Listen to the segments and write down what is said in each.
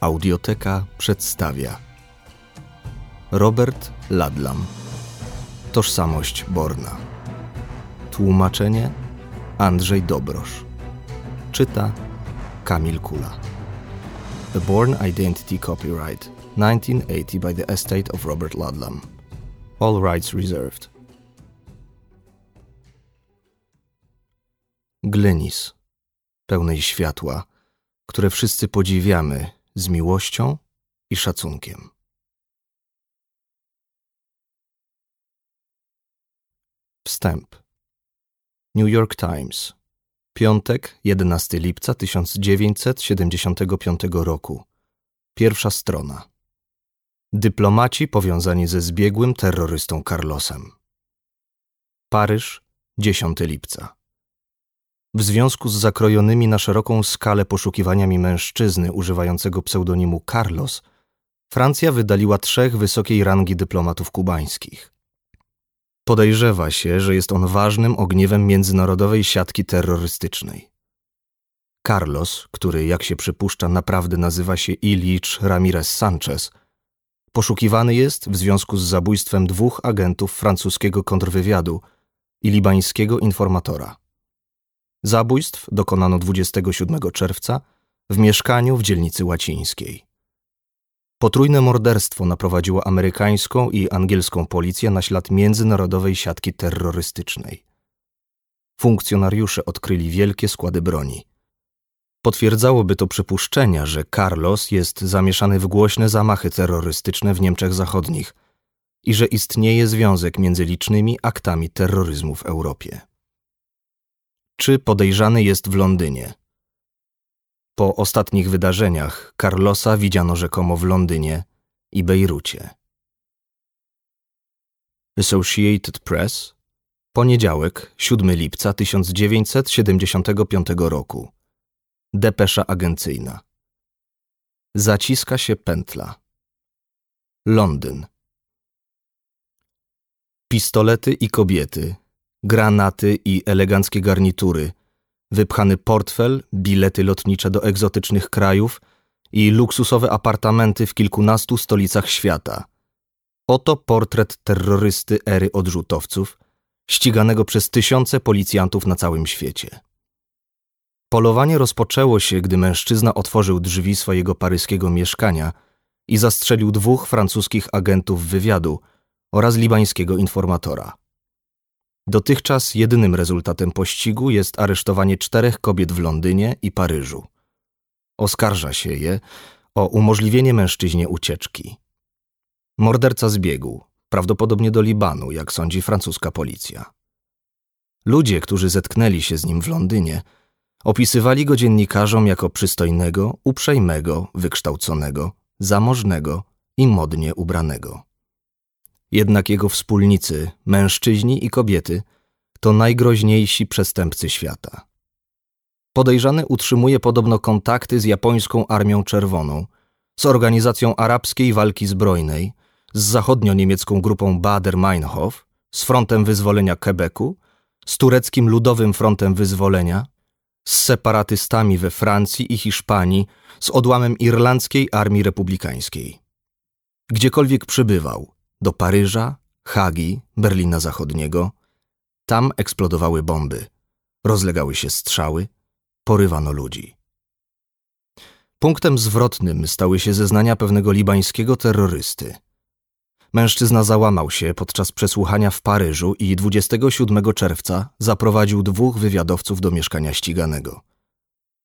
Audioteka przedstawia Robert Ludlum Tożsamość Bourne'a. Tłumaczenie Andrzej Dobrosz. Czyta Kamil Kula. The Bourne Identity Copyright 1980 by the Estate of Robert Ludlum. All rights reserved. Glenis, pełnej światła, które wszyscy podziwiamy z miłością i szacunkiem. Wstęp. New York Times. Piątek, 11 lipca 1975 roku. Pierwsza strona. Dyplomaci powiązani ze zbiegłym terrorystą Carlosem. Paryż, 10 lipca. W związku z zakrojonymi na szeroką skalę poszukiwaniami mężczyzny używającego pseudonimu Carlos, Francja wydaliła 3 wysokiej rangi dyplomatów kubańskich. Podejrzewa się, że jest on ważnym ogniwem międzynarodowej siatki terrorystycznej. Carlos, który jak się przypuszcza naprawdę nazywa się Ilich Ramirez Sanchez, poszukiwany jest w związku z zabójstwem 2 agentów francuskiego kontrwywiadu i libańskiego informatora. Zabójstw dokonano 27 czerwca w mieszkaniu w dzielnicy Łacińskiej. Potrójne morderstwo naprowadziło amerykańską i angielską policję na ślad międzynarodowej siatki terrorystycznej. Funkcjonariusze odkryli wielkie składy broni. Potwierdzałoby to przypuszczenia, że Carlos jest zamieszany w głośne zamachy terrorystyczne w Niemczech Zachodnich i że istnieje związek między licznymi aktami terroryzmu w Europie. Czy podejrzany jest w Londynie? Po ostatnich wydarzeniach Carlosa widziano rzekomo w Londynie i Bejrucie. Associated Press, poniedziałek, 7 lipca 1975 roku. Depesza agencyjna. Zaciska się pętla. Londyn. Pistolety i kobiety, granaty i eleganckie garnitury, wypchany portfel, bilety lotnicze do egzotycznych krajów i luksusowe apartamenty w kilkunastu stolicach świata. Oto portret terrorysty ery odrzutowców, ściganego przez tysiące policjantów na całym świecie. Polowanie rozpoczęło się, gdy mężczyzna otworzył drzwi swojego paryskiego mieszkania i zastrzelił 2 francuskich agentów wywiadu oraz libańskiego informatora. Dotychczas jedynym rezultatem pościgu jest aresztowanie 4 kobiet w Londynie i Paryżu. Oskarża się je o umożliwienie mężczyźnie ucieczki. Morderca zbiegł, prawdopodobnie do Libanu, jak sądzi francuska policja. Ludzie, którzy zetknęli się z nim w Londynie, opisywali go dziennikarzom jako przystojnego, uprzejmego, wykształconego, zamożnego i modnie ubranego. Jednak jego wspólnicy, mężczyźni i kobiety, to najgroźniejsi przestępcy świata. Podejrzany utrzymuje podobno kontakty z Japońską Armią Czerwoną, z Organizacją Arabskiej Walki Zbrojnej, z zachodnio-niemiecką grupą Bader-Meinhof, z Frontem Wyzwolenia Quebecu, z tureckim Ludowym Frontem Wyzwolenia, z separatystami we Francji i Hiszpanii, z odłamem Irlandzkiej Armii Republikańskiej. Gdziekolwiek przybywał, do Paryża, Hagi, Berlina Zachodniego. Tam eksplodowały bomby, rozlegały się strzały, porywano ludzi. Punktem zwrotnym stały się zeznania pewnego libańskiego terrorysty. Mężczyzna załamał się podczas przesłuchania w Paryżu i 27 czerwca zaprowadził 2 wywiadowców do mieszkania ściganego.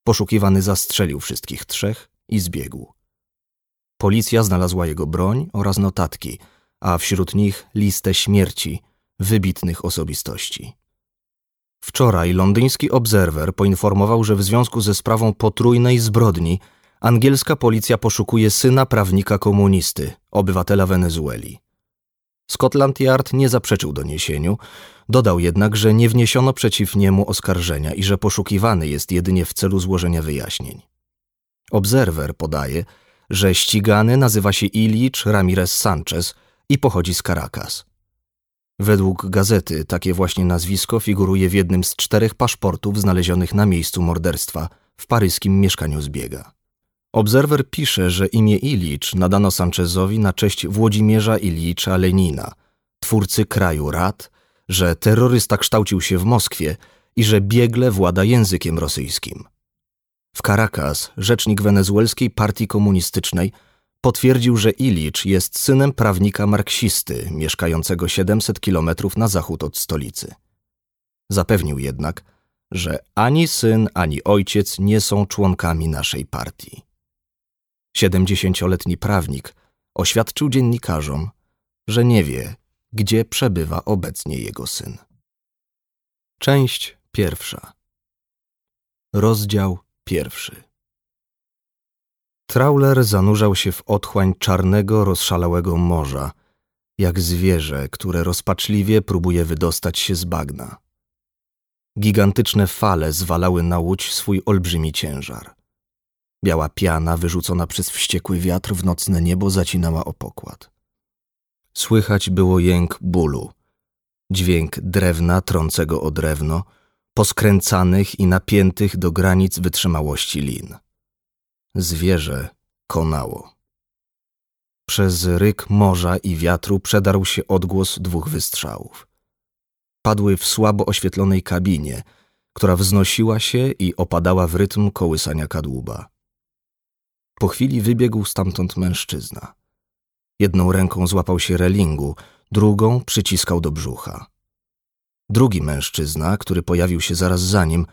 Poszukiwany zastrzelił wszystkich 3 i zbiegł. Policja znalazła jego broń oraz notatki, a wśród nich listę śmierci wybitnych osobistości. Wczoraj londyński Observer poinformował, że w związku ze sprawą potrójnej zbrodni angielska policja poszukuje syna prawnika komunisty, obywatela Wenezueli. Scotland Yard nie zaprzeczył doniesieniu, dodał jednak, że nie wniesiono przeciw niemu oskarżenia i że poszukiwany jest jedynie w celu złożenia wyjaśnień. Observer podaje, że ścigany nazywa się Ilich Ramirez Sanchez i pochodzi z Caracas. Według gazety takie właśnie nazwisko figuruje w jednym z 4 paszportów znalezionych na miejscu morderstwa w paryskim mieszkaniu zbiega. Observer pisze, że imię Ilicz nadano Sanchezowi na cześć Włodzimierza Ilicza Lenina, twórcy kraju rad, że terrorysta kształcił się w Moskwie i że biegle włada językiem rosyjskim. W Caracas rzecznik wenezuelskiej partii komunistycznej potwierdził, że Ilicz jest synem prawnika marksisty mieszkającego 700 kilometrów na zachód od stolicy. Zapewnił jednak, że ani syn, ani ojciec nie są członkami naszej partii. 70-letni prawnik oświadczył dziennikarzom, że nie wie, gdzie przebywa obecnie jego syn. Część pierwsza. Rozdział pierwszy. Trawler zanurzał się w otchłań czarnego, rozszalałego morza, jak zwierzę, które rozpaczliwie próbuje wydostać się z bagna. Gigantyczne fale zwalały na łódź swój olbrzymi ciężar. Biała piana wyrzucona przez wściekły wiatr w nocne niebo zacinała opokład. Słychać było jęk bólu, dźwięk drewna trącego o drewno, poskręcanych i napiętych do granic wytrzymałości lin. Zwierzę konało. Przez ryk morza i wiatru przedarł się odgłos dwóch wystrzałów. Padły w słabo oświetlonej kabinie, która wznosiła się i opadała w rytm kołysania kadłuba. Po chwili wybiegł stamtąd mężczyzna. Jedną ręką złapał się relingu, drugą przyciskał do brzucha. Drugi mężczyzna, który pojawił się zaraz za nim,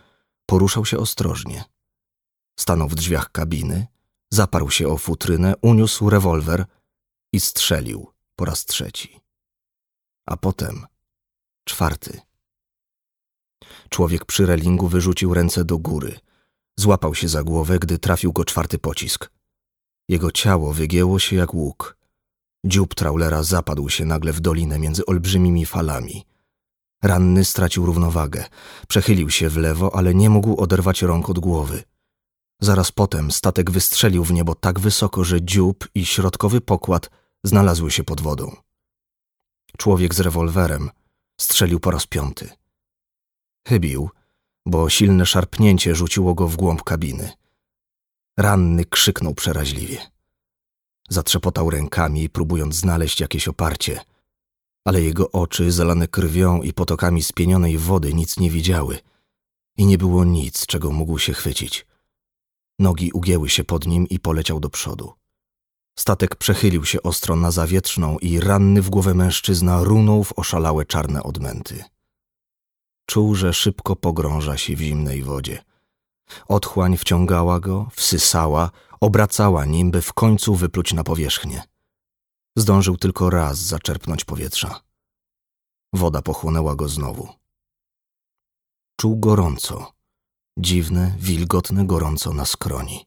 poruszał się ostrożnie. Stanął w drzwiach kabiny, zaparł się o futrynę, uniósł rewolwer i strzelił po raz trzeci. A potem czwarty. Człowiek przy relingu wyrzucił ręce do góry. Złapał się za głowę, gdy trafił go czwarty pocisk. Jego ciało wygięło się jak łuk. Dziób trawlera zapadł się nagle w dolinę między olbrzymimi falami. Ranny stracił równowagę. Przechylił się w lewo, ale nie mógł oderwać rąk od głowy. Zaraz potem statek wystrzelił w niebo tak wysoko, że dziób i środkowy pokład znalazły się pod wodą. Człowiek z rewolwerem strzelił po raz piąty. Chybił, bo silne szarpnięcie rzuciło go w głąb kabiny. Ranny krzyknął przeraźliwie. Zatrzepotał rękami, próbując znaleźć jakieś oparcie, ale jego oczy, zalane krwią i potokami spienionej wody, nic nie widziały i nie było nic, czego mógł się chwycić. Nogi ugięły się pod nim i poleciał do przodu. Statek przechylił się ostro na zawietrzną i ranny w głowę mężczyzna runął w oszalałe czarne odmęty. Czuł, że szybko pogrąża się w zimnej wodzie. Otchłań wciągała go, wsysała, obracała nim, by w końcu wypluć na powierzchnię. Zdążył tylko raz zaczerpnąć powietrza. Woda pochłonęła go znowu. Czuł gorąco. Dziwne, wilgotne gorąco na skroni.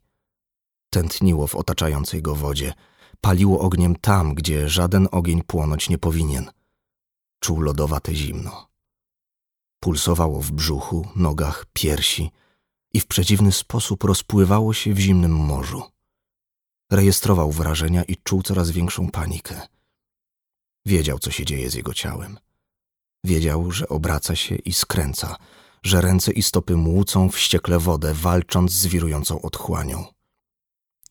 Tętniło w otaczającej go wodzie. Paliło ogniem tam, gdzie żaden ogień płonąć nie powinien. Czuł lodowate zimno. Pulsowało w brzuchu, nogach, piersi i w przedziwny sposób rozpływało się w zimnym morzu. Rejestrował wrażenia i czuł coraz większą panikę. Wiedział, co się dzieje z jego ciałem. Wiedział, że obraca się i skręca, że ręce i stopy młócą wściekle wodę, walcząc z wirującą otchłanią.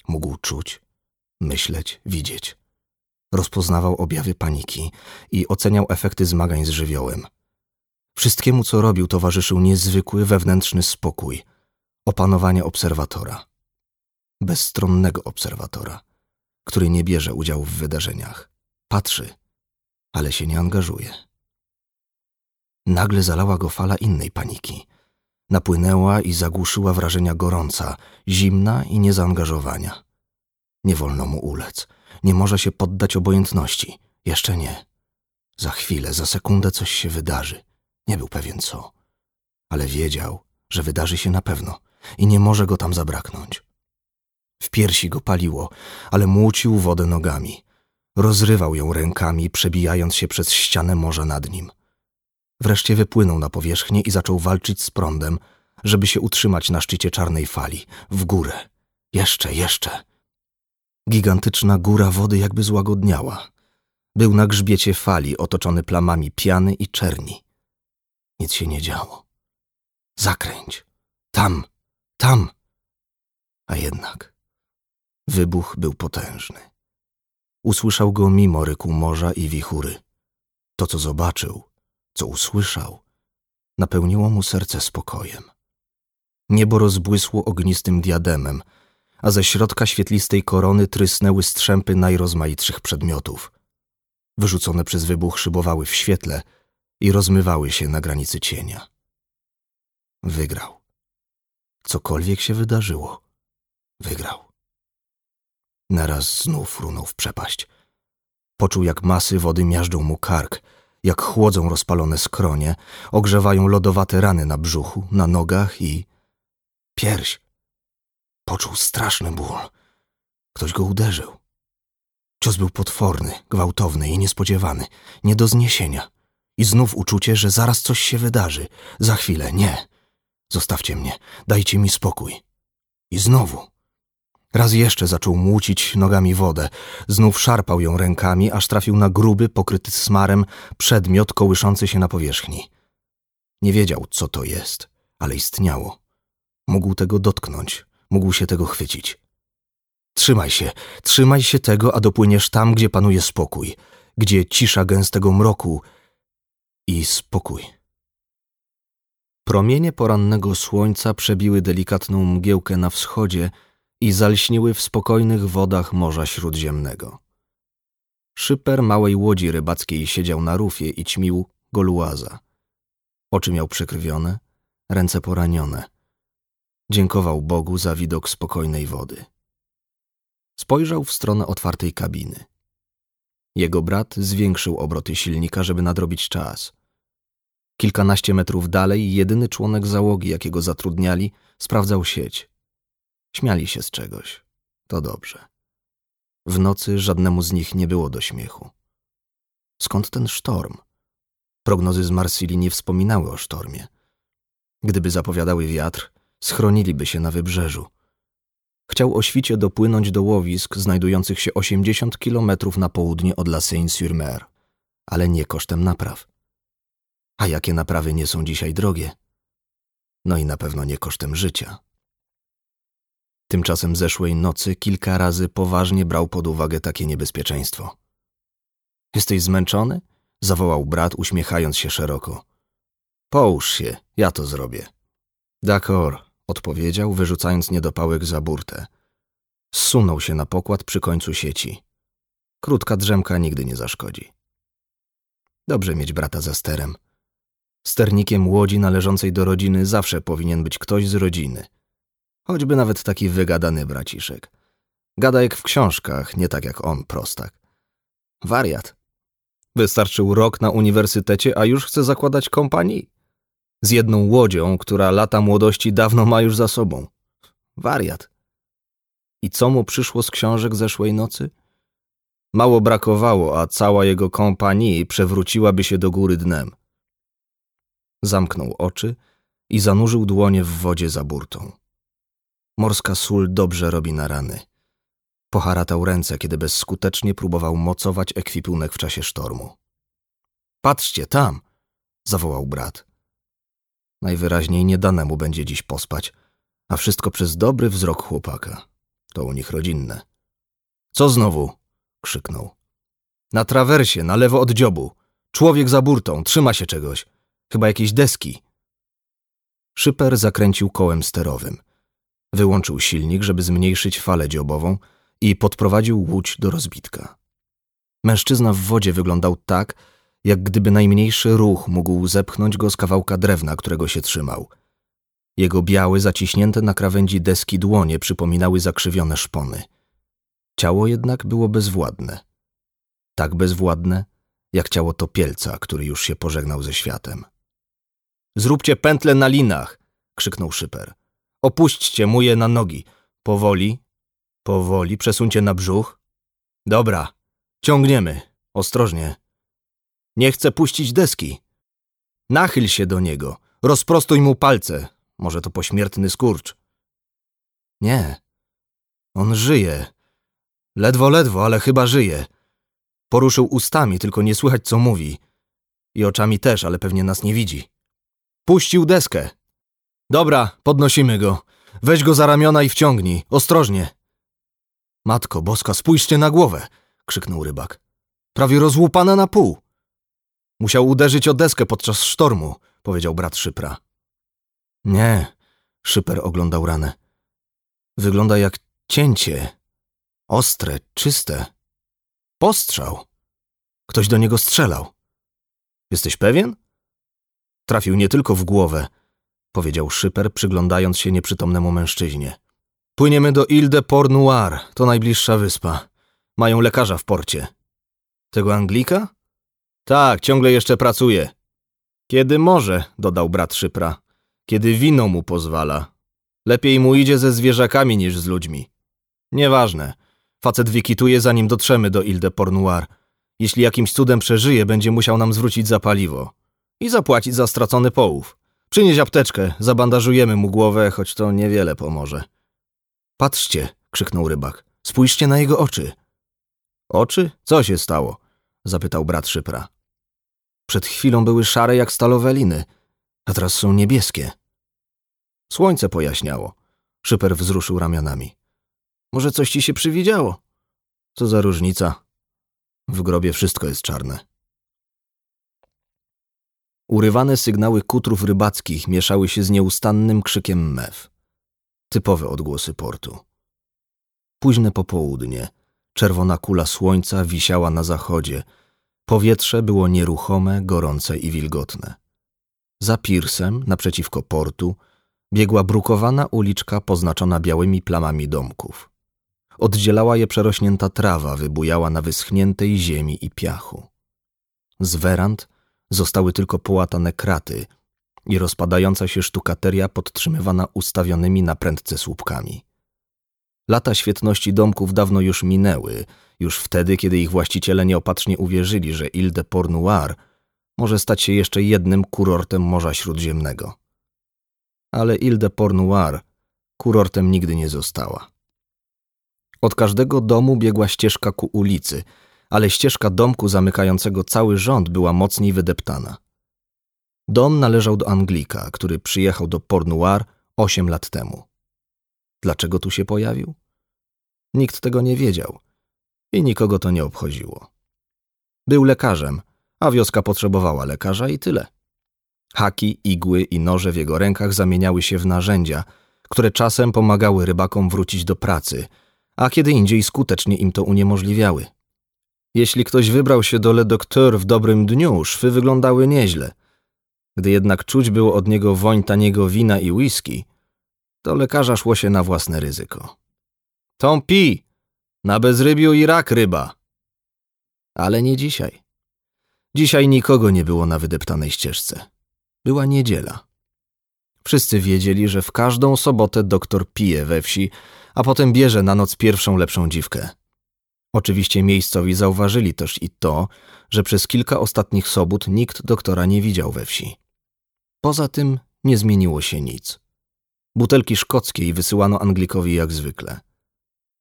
Mógł czuć, myśleć, widzieć. Rozpoznawał objawy paniki i oceniał efekty zmagań z żywiołem. Wszystkiemu, co robił, towarzyszył niezwykły wewnętrzny spokój, opanowanie obserwatora. Bezstronnego obserwatora, który nie bierze udziału w wydarzeniach. Patrzy, ale się nie angażuje. Nagle zalała go fala innej paniki. Napłynęła i zagłuszyła wrażenia gorąca, zimna i niezaangażowania. Nie wolno mu ulec. Nie może się poddać obojętności. Jeszcze nie. Za chwilę, za sekundę coś się wydarzy. Nie był pewien co, ale wiedział, że wydarzy się na pewno i nie może go tam zabraknąć. W piersi go paliło, ale młócił wodę nogami. Rozrywał ją rękami, przebijając się przez ścianę morza nad nim. Wreszcie wypłynął na powierzchnię i zaczął walczyć z prądem, żeby się utrzymać na szczycie czarnej fali, w górę. Jeszcze, jeszcze. Gigantyczna góra wody jakby złagodniała. Był na grzbiecie fali, otoczony plamami piany i czerni. Nic się nie działo. Zakręć. Tam. A jednak Wybuch był potężny. Usłyszał go mimo ryku morza i wichury. To, co zobaczył, co usłyszał, napełniło mu serce spokojem. Niebo rozbłysło ognistym diademem, a ze środka świetlistej korony trysnęły strzępy najrozmaitszych przedmiotów. Wyrzucone przez wybuch szybowały w świetle i rozmywały się na granicy cienia. Wygrał. Cokolwiek się wydarzyło, wygrał. Naraz znów runął w przepaść. Poczuł, jak masy wody miażdżą mu kark, jak chłodzą rozpalone skronie, ogrzewają lodowate rany na brzuchu, na nogach i... pierś. Poczuł straszny ból. Ktoś go uderzył. Cios był potworny, gwałtowny i niespodziewany, nie do zniesienia. I znów uczucie, że zaraz coś się wydarzy. Za chwilę, nie. Zostawcie mnie, dajcie mi spokój. I znowu. Raz jeszcze zaczął młócić nogami wodę. Znów szarpał ją rękami, aż trafił na gruby, pokryty smarem przedmiot kołyszący się na powierzchni. Nie wiedział, co to jest, ale istniało. Mógł tego dotknąć, mógł się tego chwycić. Trzymaj się tego, a dopłyniesz tam, gdzie panuje spokój, gdzie cisza gęstego mroku i spokój. Promienie porannego słońca przebiły delikatną mgiełkę na wschodzie i zalśniły w spokojnych wodach Morza Śródziemnego. Szyper małej łodzi rybackiej siedział na rufie i ćmił goluaza. Oczy miał przekrwione, ręce poranione. Dziękował Bogu za widok spokojnej wody. Spojrzał w stronę otwartej kabiny. Jego brat zwiększył obroty silnika, żeby nadrobić czas. Kilkanaście metrów dalej jedyny członek załogi, jakiego zatrudniali, sprawdzał sieć. Śmiali się z czegoś. To dobrze. W nocy żadnemu z nich nie było do śmiechu. Skąd ten sztorm? Prognozy z Marsylii nie wspominały o sztormie. Gdyby zapowiadały wiatr, schroniliby się na wybrzeżu. Chciał o świcie dopłynąć do łowisk znajdujących się 80 kilometrów na południe od La Seyne-sur-Mer, ale nie kosztem napraw. A jakie naprawy nie są dzisiaj drogie? No i na pewno nie kosztem życia. Tymczasem zeszłej nocy kilka razy poważnie brał pod uwagę takie niebezpieczeństwo. – Jesteś zmęczony? – zawołał brat, uśmiechając się szeroko. – Połóż się, ja to zrobię. – D'accord – odpowiedział, wyrzucając niedopałek za burtę. Zsunął się na pokład przy końcu sieci. Krótka drzemka nigdy nie zaszkodzi. Dobrze mieć brata za sterem. Sternikiem łodzi należącej do rodziny zawsze powinien być ktoś z rodziny. Choćby nawet taki wygadany braciszek. Gada jak w książkach, nie tak jak on, prostak. Wariat. Wystarczył rok na uniwersytecie, a już chce zakładać kompanii. Z jedną łodzią, która lata młodości dawno ma już za sobą. Wariat. I co mu przyszło z książek zeszłej nocy? Mało brakowało, a cała jego kompanii przewróciłaby się do góry dnem. Zamknął oczy i zanurzył dłonie w wodzie za burtą. Morska sól dobrze robi na rany. Poharatał ręce, kiedy bezskutecznie próbował mocować ekwipunek w czasie sztormu. – Patrzcie, tam! – zawołał brat. Najwyraźniej nie dane mu będzie dziś pospać, a wszystko przez dobry wzrok chłopaka. To u nich rodzinne. – Co znowu? – krzyknął. – Na trawersie, na lewo od dziobu. Człowiek za burtą, trzyma się czegoś. Chyba jakieś deski. Szyper zakręcił kołem sterowym. Wyłączył silnik, żeby zmniejszyć falę dziobową i podprowadził łódź do rozbitka. Mężczyzna w wodzie wyglądał tak, jak gdyby najmniejszy ruch mógł zepchnąć go z kawałka drewna, którego się trzymał. Jego białe, zaciśnięte na krawędzi deski dłonie przypominały zakrzywione szpony. Ciało jednak było bezwładne. Tak bezwładne, jak ciało topielca, który już się pożegnał ze światem. – Zróbcie pętlę na linach! – krzyknął Szyper. – Opuśćcie mu je na nogi. Powoli, powoli, przesuńcie na brzuch. Dobra, ciągniemy, ostrożnie. Nie chcę puścić deski. Nachyl się do niego, rozprostuj mu palce. Może to pośmiertny skurcz. Nie, on żyje. Ledwo, ledwo, ale chyba żyje. Poruszył ustami, tylko nie słychać, co mówi. I oczami też, ale pewnie nas nie widzi. Puścił deskę. Dobra, podnosimy go. Weź go za ramiona i wciągnij. Ostrożnie. Matko Boska, spójrzcie na głowę! Krzyknął rybak. Prawie rozłupana na pół. Musiał uderzyć o deskę podczas sztormu, powiedział brat Szypra. Nie, Szyper oglądał ranę. Wygląda jak cięcie. Ostre, czyste. Postrzał. Ktoś do niego strzelał. Jesteś pewien? Trafił nie tylko w głowę, powiedział Szyper, przyglądając się nieprzytomnemu mężczyźnie. Płyniemy do Île de Port-Noir, to najbliższa wyspa. Mają lekarza w porcie. Tego Anglika? Tak, ciągle jeszcze pracuje. Kiedy może, dodał brat Szypra. Kiedy wino mu pozwala. Lepiej mu idzie ze zwierzakami niż z ludźmi. Nieważne. Facet wykituje, zanim dotrzemy do Île de Port-Noir. Jeśli jakimś cudem przeżyje, będzie musiał nam zwrócić za paliwo. I zapłacić za stracony połów. Przynieś apteczkę, zabandażujemy mu głowę, choć to niewiele pomoże. Patrzcie, krzyknął rybak. Spójrzcie na jego oczy. Oczy? Co się stało? Zapytał brat Szypra. Przed chwilą były szare jak stalowe liny, a teraz są niebieskie. Słońce pojaśniało. Szyper wzruszył ramionami. Może coś ci się przywidziało? Co za różnica? W grobie wszystko jest czarne. Urywane sygnały kutrów rybackich mieszały się z nieustannym krzykiem mew. Typowe odgłosy portu. Późne popołudnie. Czerwona kula słońca wisiała na zachodzie. Powietrze było nieruchome, gorące i wilgotne. Za pirsem, naprzeciwko portu, biegła brukowana uliczka poznaczona białymi plamami domków. Oddzielała je przerośnięta trawa, wybujała na wyschniętej ziemi i piachu. Z werand zostały tylko połatane kraty i rozpadająca się sztukateria podtrzymywana ustawionymi na prędce słupkami. Lata świetności domków dawno już minęły, już wtedy, kiedy ich właściciele nieopatrznie uwierzyli, że Île de Port-Noir może stać się jeszcze jednym kurortem Morza Śródziemnego. Ale Île de Port-Noir kurortem nigdy nie została. Od każdego domu biegła ścieżka ku ulicy, ale ścieżka domku zamykającego cały rząd była mocniej wydeptana. Dom należał do Anglika, który przyjechał do Port-Noir 8 lat temu. Dlaczego tu się pojawił? Nikt tego nie wiedział i nikogo to nie obchodziło. Był lekarzem, a wioska potrzebowała lekarza i tyle. Haki, igły i noże w jego rękach zamieniały się w narzędzia, które czasem pomagały rybakom wrócić do pracy, a kiedy indziej skutecznie im to uniemożliwiały. Jeśli ktoś wybrał się do Le Docteur w dobrym dniu, szwy wyglądały nieźle. Gdy jednak czuć było od niego woń taniego wina i whisky, do lekarza szło się na własne ryzyko. Tant pis! Na bezrybiu i rak ryba! Ale nie dzisiaj. Dzisiaj nikogo nie było na wydeptanej ścieżce. Była niedziela. Wszyscy wiedzieli, że w każdą sobotę doktor pije we wsi, a potem bierze na noc pierwszą lepszą dziwkę. Oczywiście miejscowi zauważyli też i to, że przez kilka ostatnich sobot nikt doktora nie widział we wsi. Poza tym nie zmieniło się nic. Butelki szkockiej wysyłano Anglikowi jak zwykle.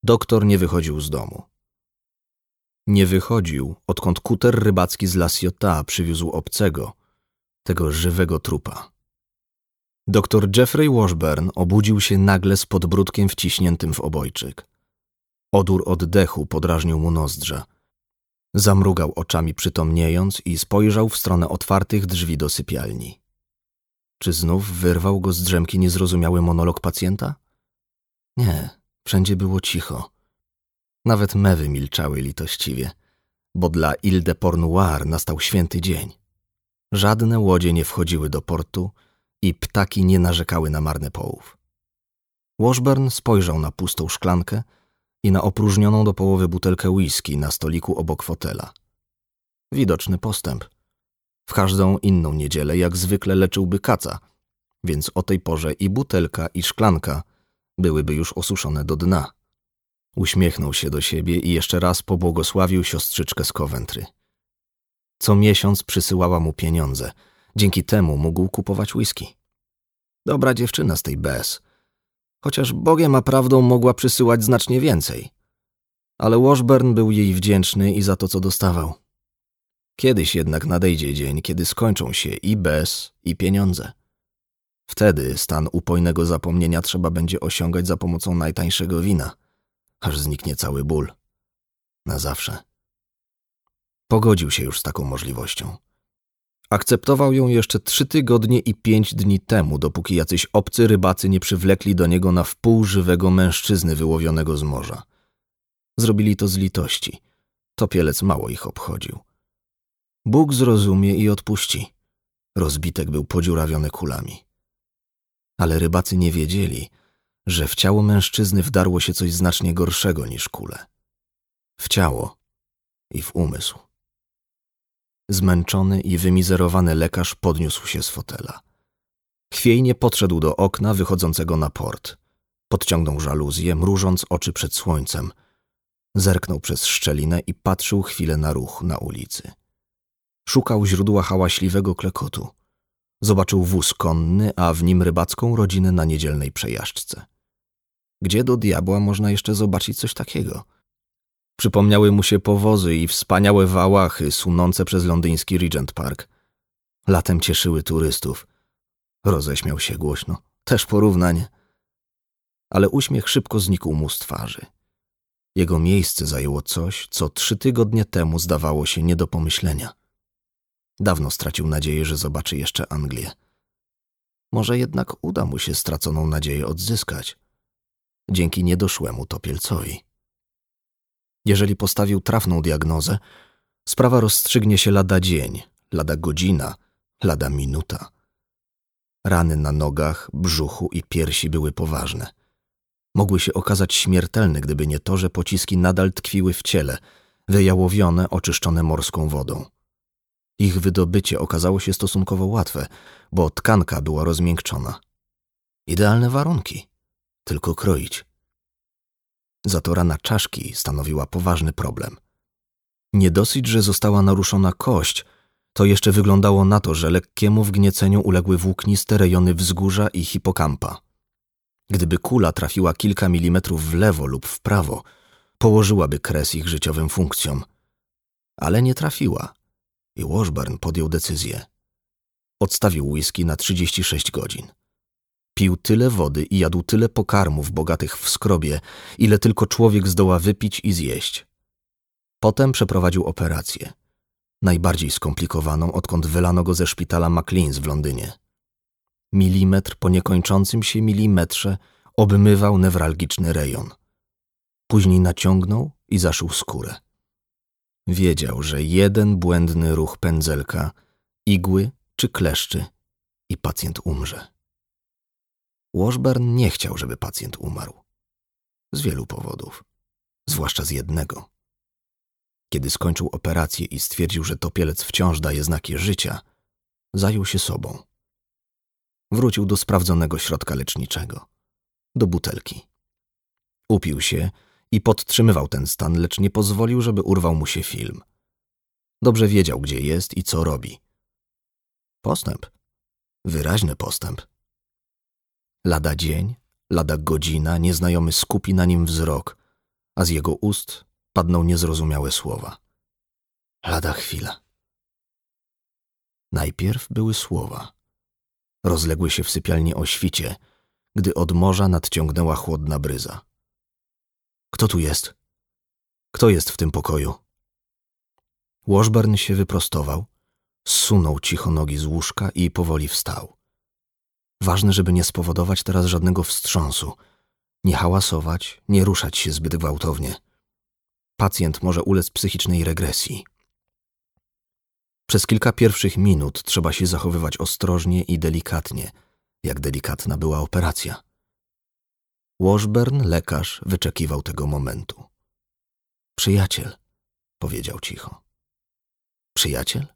Doktor nie wychodził z domu. Nie wychodził, odkąd kuter rybacki z La Ciotat przywiózł obcego, tego żywego trupa. Doktor Jeffrey Washburn obudził się nagle z podbródkiem wciśniętym w obojczyk. Odór oddechu podrażnił mu nozdrza. Zamrugał oczami przytomniejąc i spojrzał w stronę otwartych drzwi do sypialni. Czy znów wyrwał go z drzemki niezrozumiały monolog pacjenta? Nie, wszędzie było cicho. Nawet mewy milczały litościwie, bo dla Île de Port-Noir nastał święty dzień. Żadne łodzie nie wchodziły do portu i ptaki nie narzekały na marny połów. Washburn spojrzał na pustą szklankę i na opróżnioną do połowy butelkę whisky na stoliku obok fotela. Widoczny postęp. W każdą inną niedzielę jak zwykle leczyłby kaca, więc o tej porze i butelka, i szklanka byłyby już osuszone do dna. Uśmiechnął się do siebie i jeszcze raz pobłogosławił siostrzyczkę z Coventry. Co miesiąc przysyłała mu pieniądze, dzięki temu mógł kupować whisky. Dobra dziewczyna z tej bez. Chociaż Bogiem a prawdą mogła przysyłać znacznie więcej. Ale Washburn był jej wdzięczny i za to, co dostawał. Kiedyś jednak nadejdzie dzień, kiedy skończą się i bez, i pieniądze. Wtedy stan upojnego zapomnienia trzeba będzie osiągać za pomocą najtańszego wina, aż zniknie cały ból. Na zawsze. Pogodził się już z taką możliwością. Akceptował ją jeszcze 3 tygodnie i 5 dni temu, dopóki jacyś obcy rybacy nie przywlekli do niego na wpół żywego mężczyzny wyłowionego z morza. Zrobili to z litości. Topielec mało ich obchodził. Bóg zrozumie i odpuści. Rozbitek był podziurawiony kulami. Ale rybacy nie wiedzieli, że w ciało mężczyzny wdarło się coś znacznie gorszego niż kule. W ciało i w umysł. Zmęczony i wymizerowany lekarz podniósł się z fotela. Chwiejnie podszedł do okna wychodzącego na port. Podciągnął żaluzję, mrużąc oczy przed słońcem. Zerknął przez szczelinę i patrzył chwilę na ruch na ulicy. Szukał źródła hałaśliwego klekotu. Zobaczył wóz konny, a w nim rybacką rodzinę na niedzielnej przejażdżce. Gdzie do diabła można jeszcze zobaczyć coś takiego? Przypomniały mu się powozy i wspaniałe wałachy sunące przez londyński Regent Park. Latem cieszyły turystów. Roześmiał się głośno. Też porównanie. Ale uśmiech szybko znikł mu z twarzy. Jego miejsce zajęło coś, co 3 tygodnie temu zdawało się nie do pomyślenia. Dawno stracił nadzieję, że zobaczy jeszcze Anglię. Może jednak uda mu się straconą nadzieję odzyskać. Dzięki niedoszłemu topielcowi. Jeżeli postawił trafną diagnozę, sprawa rozstrzygnie się lada dzień, lada godzina, lada minuta. Rany na nogach, brzuchu i piersi były poważne. Mogły się okazać śmiertelne, gdyby nie to, że pociski nadal tkwiły w ciele, wyjałowione, oczyszczone morską wodą. Ich wydobycie okazało się stosunkowo łatwe, bo tkanka była rozmiękczona. Idealne warunki, tylko kroić. Zatora na czaszki stanowiła poważny problem. Nie dosyć, że została naruszona kość, to jeszcze wyglądało na to, że lekkiemu wgnieceniu uległy włókniste rejony wzgórza i hipokampa. Gdyby kula trafiła kilka milimetrów w lewo lub w prawo, położyłaby kres ich życiowym funkcjom. Ale nie trafiła i Washburn podjął decyzję. Odstawił whisky na 36 godzin. Pił tyle wody i jadł tyle pokarmów bogatych w skrobie, ile tylko człowiek zdoła wypić i zjeść. Potem przeprowadził operację, najbardziej skomplikowaną, odkąd wylano go ze szpitala McLeans w Londynie. Milimetr po niekończącym się milimetrze obmywał newralgiczny rejon. Później naciągnął i zaszył skórę. Wiedział, że jeden błędny ruch pędzelka, igły czy kleszczy i pacjent umrze. Washburn nie chciał, żeby pacjent umarł. Z wielu powodów. Zwłaszcza z jednego. Kiedy skończył operację i stwierdził, że topielec wciąż daje znaki życia, zajął się sobą. Wrócił do sprawdzonego środka leczniczego. Do butelki. Upił się i podtrzymywał ten stan, lecz nie pozwolił, żeby urwał mu się film. Dobrze wiedział, gdzie jest i co robi. Postęp. Wyraźny postęp. Lada dzień, lada godzina, nieznajomy skupi na nim wzrok, a z jego ust padną niezrozumiałe słowa. Lada chwila. Najpierw były słowa. Rozległy się w sypialni o świcie, gdy od morza nadciągnęła chłodna bryza. Kto tu jest? Kto jest w tym pokoju? Washburn się wyprostował, zsunął cicho nogi z łóżka i powoli wstał. Ważne, żeby nie spowodować teraz żadnego wstrząsu. Nie hałasować, nie ruszać się zbyt gwałtownie. Pacjent może ulec psychicznej regresji. Przez kilka pierwszych minut trzeba się zachowywać ostrożnie i delikatnie, jak delikatna była operacja. Washburn, lekarz, wyczekiwał tego momentu. Przyjaciel, powiedział cicho. Przyjaciel?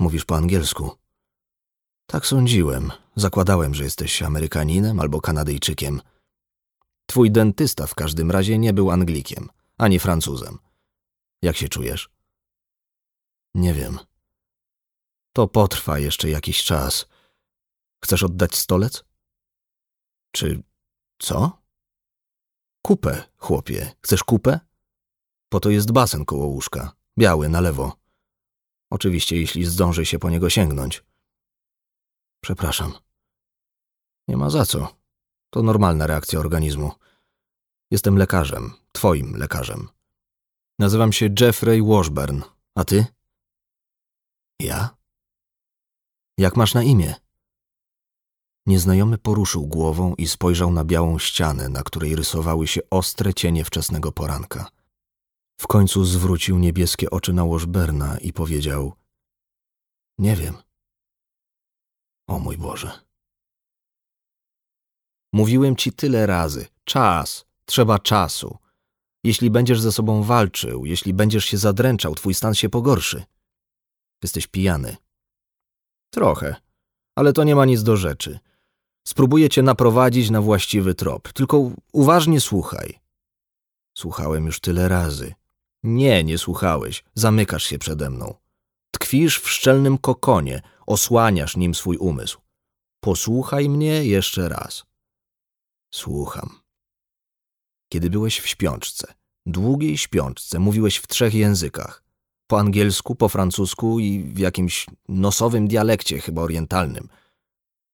Mówisz po angielsku. Tak sądziłem. Zakładałem, że jesteś Amerykaninem albo Kanadyjczykiem. Twój dentysta w każdym razie nie był Anglikiem, ani Francuzem. Jak się czujesz? Nie wiem. To potrwa jeszcze jakiś czas. Chcesz oddać stolec? Czy... co? Kupę, chłopie. Chcesz kupę? Po to jest basen koło łóżka. Biały, na lewo. Oczywiście, jeśli zdąży się po niego sięgnąć. Przepraszam. Nie ma za co. To normalna reakcja organizmu. Jestem lekarzem, twoim lekarzem. Nazywam się Jeffrey Washburn, a ty? Ja? Jak masz na imię? Nieznajomy poruszył głową i spojrzał na białą ścianę, na której rysowały się ostre cienie wczesnego poranka. W końcu zwrócił niebieskie oczy na Washburna i powiedział: nie wiem. O mój Boże. Mówiłem ci tyle razy. Czas. Trzeba czasu. Jeśli będziesz ze sobą walczył, jeśli będziesz się zadręczał, twój stan się pogorszy. Jesteś pijany. Trochę, ale to nie ma nic do rzeczy. Spróbuję cię naprowadzić na właściwy trop. Tylko uważnie słuchaj. Słuchałem już tyle razy. Nie, nie słuchałeś. Zamykasz się przede mną. Tkwisz w szczelnym kokonie. Osłaniasz nim swój umysł. Posłuchaj mnie jeszcze raz. Słucham. Kiedy byłeś w śpiączce, długiej śpiączce, mówiłeś w 3 językach. Po angielsku, po francusku i w jakimś nosowym dialekcie, chyba orientalnym.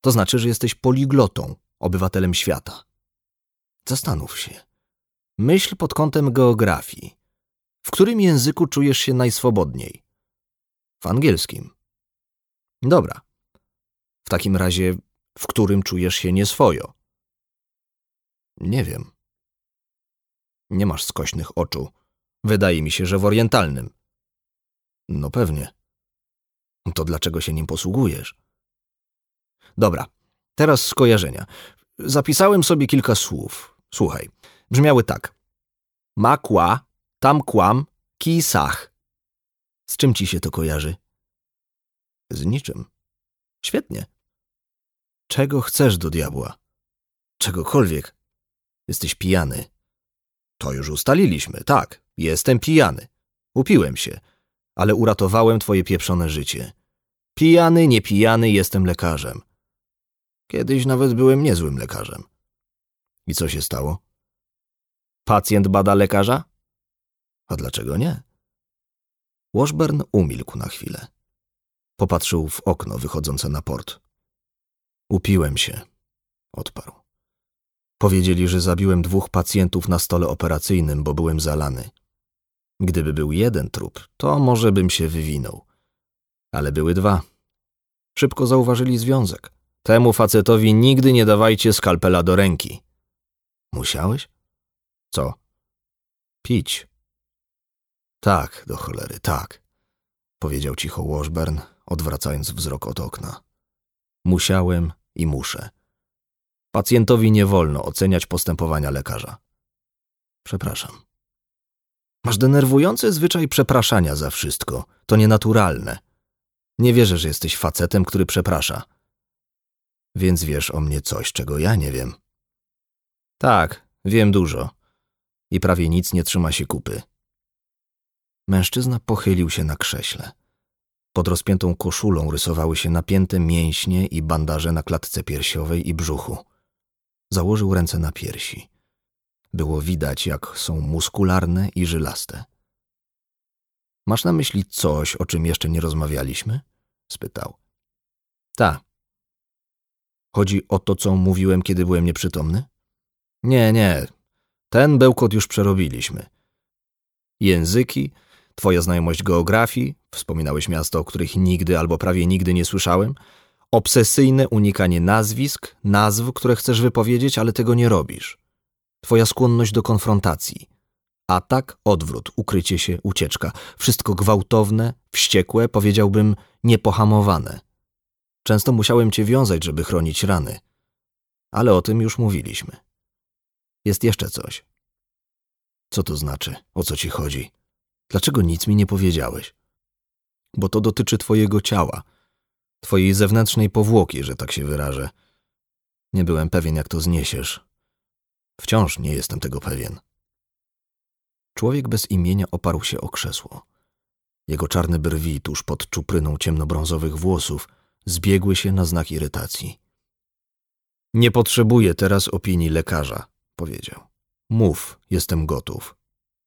To znaczy, że jesteś poliglotą, obywatelem świata. Zastanów się. Myśl pod kątem geografii. W którym języku czujesz się najswobodniej? W angielskim. Dobra. W takim razie, w którym czujesz się nieswojo? Nie wiem. Nie masz skośnych oczu. Wydaje mi się, że w orientalnym. No pewnie. To dlaczego się nim posługujesz? Dobra, teraz skojarzenia. Zapisałem sobie kilka słów. Słuchaj, brzmiały tak. Makła, tam kłam, kisach. Z czym ci się to kojarzy? Z niczym. Świetnie. Czego chcesz do diabła? Czegokolwiek. Jesteś pijany. To już ustaliliśmy, tak. Jestem pijany. Upiłem się, ale uratowałem twoje pieprzone życie. Pijany, nie pijany, jestem lekarzem. Kiedyś nawet byłem niezłym lekarzem. I co się stało? Pacjent bada lekarza? A dlaczego nie? Washburn umilkł na chwilę. Popatrzył w okno wychodzące na port. Upiłem się, odparł. Powiedzieli, że zabiłem 2 pacjentów na stole operacyjnym, bo byłem zalany. Gdyby był 1 trup, to może bym się wywinął. Ale były 2. Szybko zauważyli związek. Temu facetowi nigdy nie dawajcie skalpela do ręki. Musiałeś? Co? Pić. Tak, do cholery, tak, powiedział cicho Washburn, odwracając wzrok od okna. Musiałem i muszę. Pacjentowi nie wolno oceniać postępowania lekarza. Przepraszam. Masz denerwujący zwyczaj przepraszania za wszystko. To nienaturalne. Nie wierzę, że jesteś facetem, który przeprasza. Więc wiesz o mnie coś, czego ja nie wiem. Tak, wiem dużo. I prawie nic nie trzyma się kupy. Mężczyzna pochylił się na krześle. Pod rozpiętą koszulą rysowały się napięte mięśnie i bandaże na klatce piersiowej i brzuchu. Założył ręce na piersi. Było widać, jak są muskularne i żylaste. Masz na myśli coś, o czym jeszcze nie rozmawialiśmy? Spytał. Ta. Chodzi o to, co mówiłem, kiedy byłem nieprzytomny? Nie, nie. Ten bełkot już przerobiliśmy. Języki, twoja znajomość geografii, wspominałeś miasta, o których nigdy albo prawie nigdy nie słyszałem, obsesyjne unikanie nazwisk, nazw, które chcesz wypowiedzieć, ale tego nie robisz. Twoja skłonność do konfrontacji. Atak, odwrót, ukrycie się, ucieczka. Wszystko gwałtowne, wściekłe, powiedziałbym niepohamowane. Często musiałem cię wiązać, żeby chronić rany. Ale o tym już mówiliśmy. Jest jeszcze coś. Co to znaczy? O co ci chodzi? Dlaczego nic mi nie powiedziałeś? Bo to dotyczy twojego ciała. Twojej zewnętrznej powłoki, że tak się wyrażę. Nie byłem pewien, jak to zniesiesz. Wciąż nie jestem tego pewien. Człowiek bez imienia oparł się o krzesło. Jego czarne brwi tuż pod czupryną ciemnobrązowych włosów zbiegły się na znak irytacji. Nie potrzebuję teraz opinii lekarza, powiedział. Mów, jestem gotów.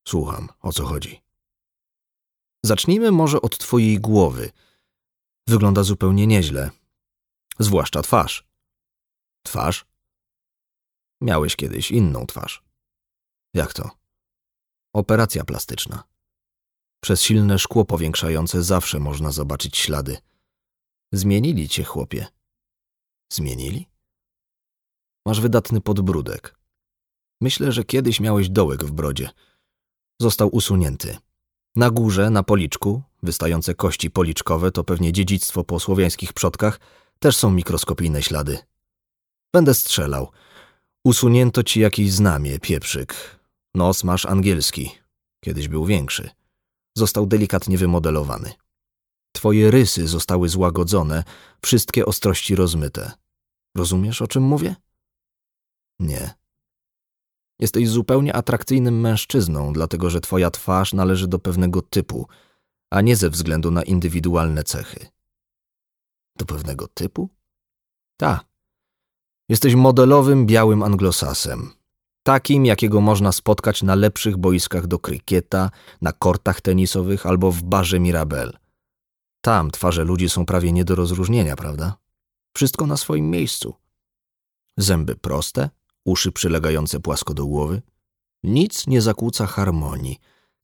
Słucham, o co chodzi. Zacznijmy może od twojej głowy. Wygląda zupełnie nieźle. Zwłaszcza twarz. Twarz? Miałeś kiedyś inną twarz. Jak to? Operacja plastyczna. Przez silne szkło powiększające zawsze można zobaczyć ślady. Zmienili cię, chłopie. Zmienili? Masz wydatny podbródek. Myślę, że kiedyś miałeś dołek w brodzie. Został usunięty. Na górze, na policzku, wystające kości policzkowe to pewnie dziedzictwo po słowiańskich przodkach, też są mikroskopijne ślady. Będę strzelał. Usunięto ci jakieś znamię, pieprzyk. Nos masz angielski. Kiedyś był większy. Został delikatnie wymodelowany. Twoje rysy zostały złagodzone, wszystkie ostrości rozmyte. Rozumiesz, o czym mówię? Nie. Jesteś zupełnie atrakcyjnym mężczyzną, dlatego że twoja twarz należy do pewnego typu, a nie ze względu na indywidualne cechy. Do pewnego typu? Ta. Jesteś modelowym białym anglosasem. Takim, jakiego można spotkać na lepszych boiskach do krykieta, na kortach tenisowych albo w barze Mirabel. Tam twarze ludzi są prawie nie do rozróżnienia, prawda? Wszystko na swoim miejscu. Zęby proste, uszy przylegające płasko do głowy. Nic nie zakłóca harmonii.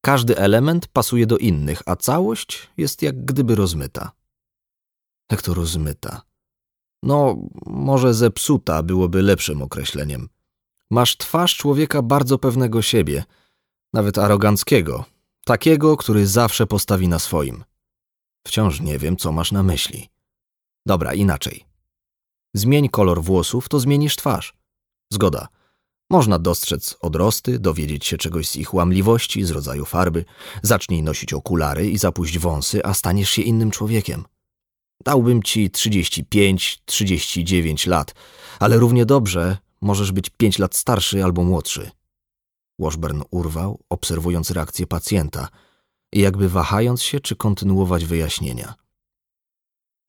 Każdy element pasuje do innych, a całość jest jak gdyby rozmyta. Jak to rozmyta? No, może zepsuta byłoby lepszym określeniem. Masz twarz człowieka bardzo pewnego siebie, nawet aroganckiego, takiego, który zawsze postawi na swoim. Wciąż nie wiem, co masz na myśli. Dobra, inaczej. Zmień kolor włosów, to zmienisz twarz. Zgoda. Można dostrzec odrosty, dowiedzieć się czegoś z ich łamliwości, z rodzaju farby. Zacznij nosić okulary i zapuść wąsy, a staniesz się innym człowiekiem. Dałbym ci 35, 39 lat, ale równie dobrze możesz być 5 lat starszy albo młodszy. Washburn urwał, obserwując reakcję pacjenta i jakby wahając się, czy kontynuować wyjaśnienia.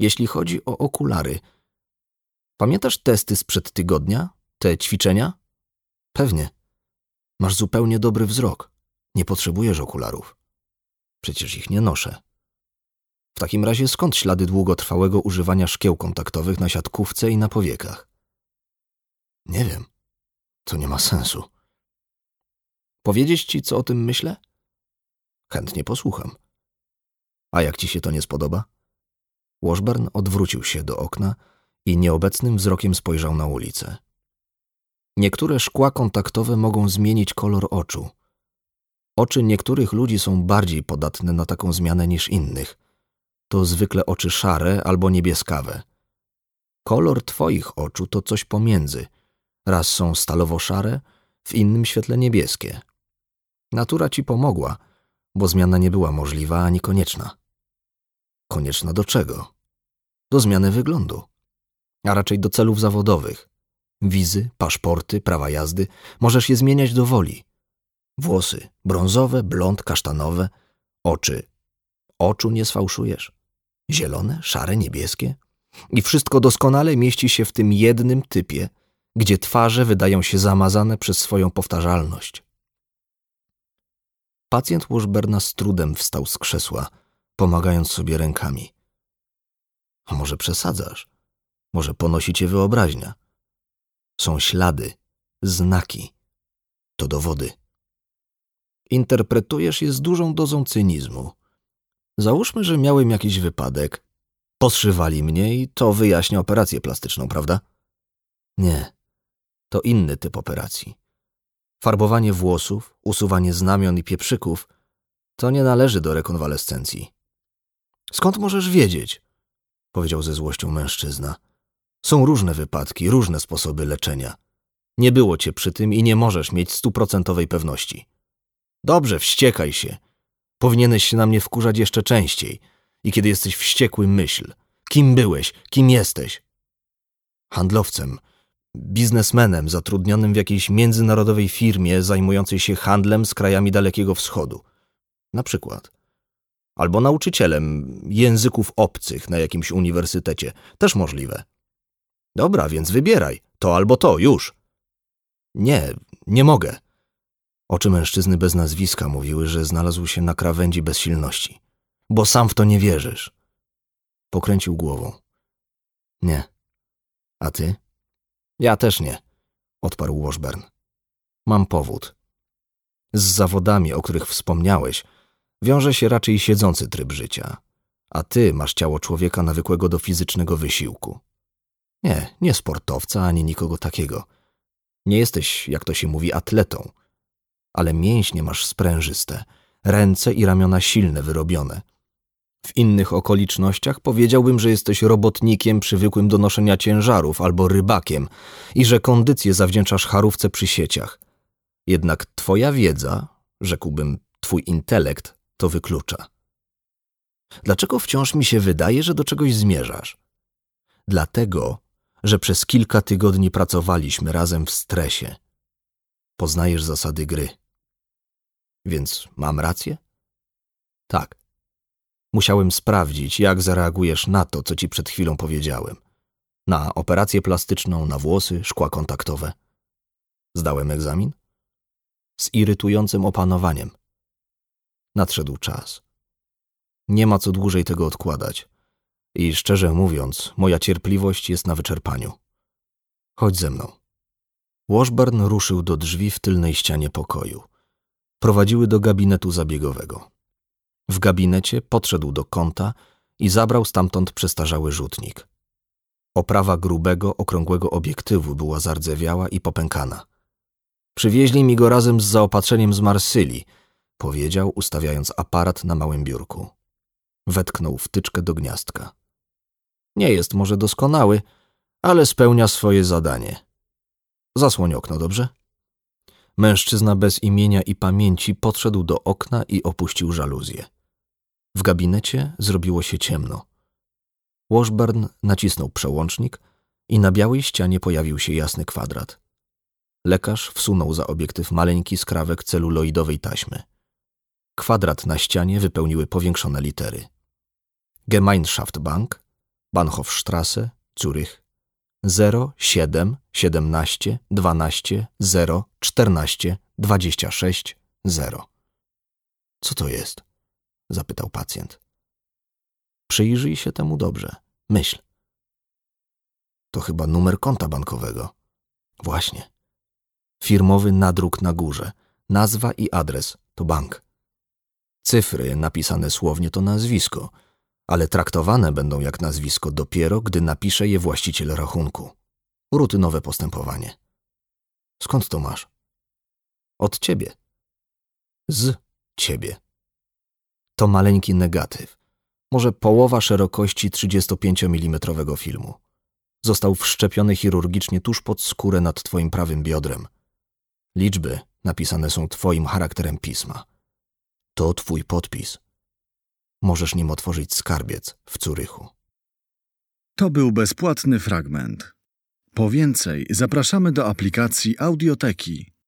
Jeśli chodzi o okulary, pamiętasz testy sprzed tygodnia? Te ćwiczenia? Pewnie. Masz zupełnie dobry wzrok. Nie potrzebujesz okularów. Przecież ich nie noszę. W takim razie skąd ślady długotrwałego używania szkieł kontaktowych na siatkówce i na powiekach? Nie wiem. To nie ma sensu. Powiedzieć ci, co o tym myślę? Chętnie posłucham. A jak ci się to nie spodoba? Washburn odwrócił się do okna i nieobecnym wzrokiem spojrzał na ulicę. Niektóre szkła kontaktowe mogą zmienić kolor oczu. Oczy niektórych ludzi są bardziej podatne na taką zmianę niż innych. To zwykle oczy szare albo niebieskawe. Kolor twoich oczu to coś pomiędzy. Raz są stalowo-szare, w innym świetle niebieskie. Natura ci pomogła, bo zmiana nie była możliwa ani konieczna. Konieczna do czego? Do zmiany wyglądu. A raczej do celów zawodowych. Wizy, paszporty, prawa jazdy. Możesz je zmieniać do woli. Włosy. Brązowe, blond, kasztanowe. Oczy. Oczu nie sfałszujesz. Zielone, szare, niebieskie. I wszystko doskonale mieści się w tym jednym typie, gdzie twarze wydają się zamazane przez swoją powtarzalność. Pacjent Washburna z trudem wstał z krzesła, pomagając sobie rękami. A może przesadzasz? Może ponosi cię wyobraźnia? Są ślady, znaki. To dowody. Interpretujesz je z dużą dozą cynizmu. Załóżmy, że miałem jakiś wypadek. Podszywali mnie i to wyjaśnia operację plastyczną, prawda? Nie. To inny typ operacji. Farbowanie włosów, usuwanie znamion i pieprzyków to nie należy do rekonwalescencji. Skąd możesz wiedzieć? Powiedział ze złością mężczyzna. Są różne wypadki, różne sposoby leczenia. Nie było cię przy tym i nie możesz mieć 100% pewności. Dobrze, wściekaj się. Powinieneś się na mnie wkurzać jeszcze częściej. I kiedy jesteś wściekły, myśl. Kim byłeś? Kim jesteś? Handlowcem, biznesmenem zatrudnionym w jakiejś międzynarodowej firmie zajmującej się handlem z krajami Dalekiego Wschodu. Na przykład. Albo nauczycielem języków obcych na jakimś uniwersytecie. Też możliwe. Dobra, więc wybieraj. To albo to, już. Nie, nie mogę. Oczy mężczyzny bez nazwiska mówiły, że znalazł się na krawędzi bezsilności. Bo sam w to nie wierzysz. Pokręcił głową. Nie. A ty? Ja też nie, odparł Washburn. Mam powód. Z zawodami, o których wspomniałeś, wiąże się raczej siedzący tryb życia, a ty masz ciało człowieka nawykłego do fizycznego wysiłku. Nie, nie sportowca ani nikogo takiego. Nie jesteś, jak to się mówi, atletą, ale mięśnie masz sprężyste, ręce i ramiona silne, wyrobione. W innych okolicznościach powiedziałbym, że jesteś robotnikiem przywykłym do noszenia ciężarów albo rybakiem i że kondycję zawdzięczasz charówce przy sieciach. Jednak twoja wiedza, rzekłbym, twój intelekt to wyklucza. Dlaczego wciąż mi się wydaje, że do czegoś zmierzasz? Dlatego, że przez kilka tygodni pracowaliśmy razem w stresie. Poznajesz zasady gry. Więc mam rację? Tak. Musiałem sprawdzić, jak zareagujesz na to, co ci przed chwilą powiedziałem. Na operację plastyczną, na włosy, szkła kontaktowe. Zdałem egzamin? Z irytującym opanowaniem. Nadszedł czas. Nie ma co dłużej tego odkładać. I szczerze mówiąc, moja cierpliwość jest na wyczerpaniu. Chodź ze mną. Washburn ruszył do drzwi w tylnej ścianie pokoju. Prowadziły do gabinetu zabiegowego. W gabinecie podszedł do kąta i zabrał stamtąd przestarzały rzutnik. Oprawa grubego, okrągłego obiektywu była zardzewiała i popękana. Przywieźli mi go razem z zaopatrzeniem z Marsylii, powiedział, ustawiając aparat na małym biurku. Wetknął wtyczkę do gniazdka. Nie jest może doskonały, ale spełnia swoje zadanie. Zasłoń okno, dobrze? Mężczyzna bez imienia i pamięci podszedł do okna i opuścił żaluzję. W gabinecie zrobiło się ciemno. Washburn nacisnął przełącznik i na białej ścianie pojawił się jasny kwadrat. Lekarz wsunął za obiektyw maleńki skrawek celuloidowej taśmy. Kwadrat na ścianie wypełniły powiększone litery. Gemeinschaft Bank, Bahnhofstrasse, Zurich, 07 17 12 0 14 26 0. Co to jest? Zapytał pacjent. Przyjrzyj się temu dobrze. Myśl. To chyba numer konta bankowego. Właśnie. Firmowy nadruk na górze. Nazwa i adres to bank. Cyfry napisane słownie to nazwisko, ale traktowane będą jak nazwisko dopiero, gdy napisze je właściciel rachunku. Rutynowe postępowanie. Skąd to masz? Od ciebie. Z ciebie. To maleńki negatyw. Może połowa szerokości 35 mm filmu. Został wszczepiony chirurgicznie tuż pod skórę nad twoim prawym biodrem. Liczby napisane są twoim charakterem pisma. To twój podpis. Możesz nim otworzyć skarbiec w Zurychu. To był bezpłatny fragment. Po więcej zapraszamy do aplikacji Audioteki.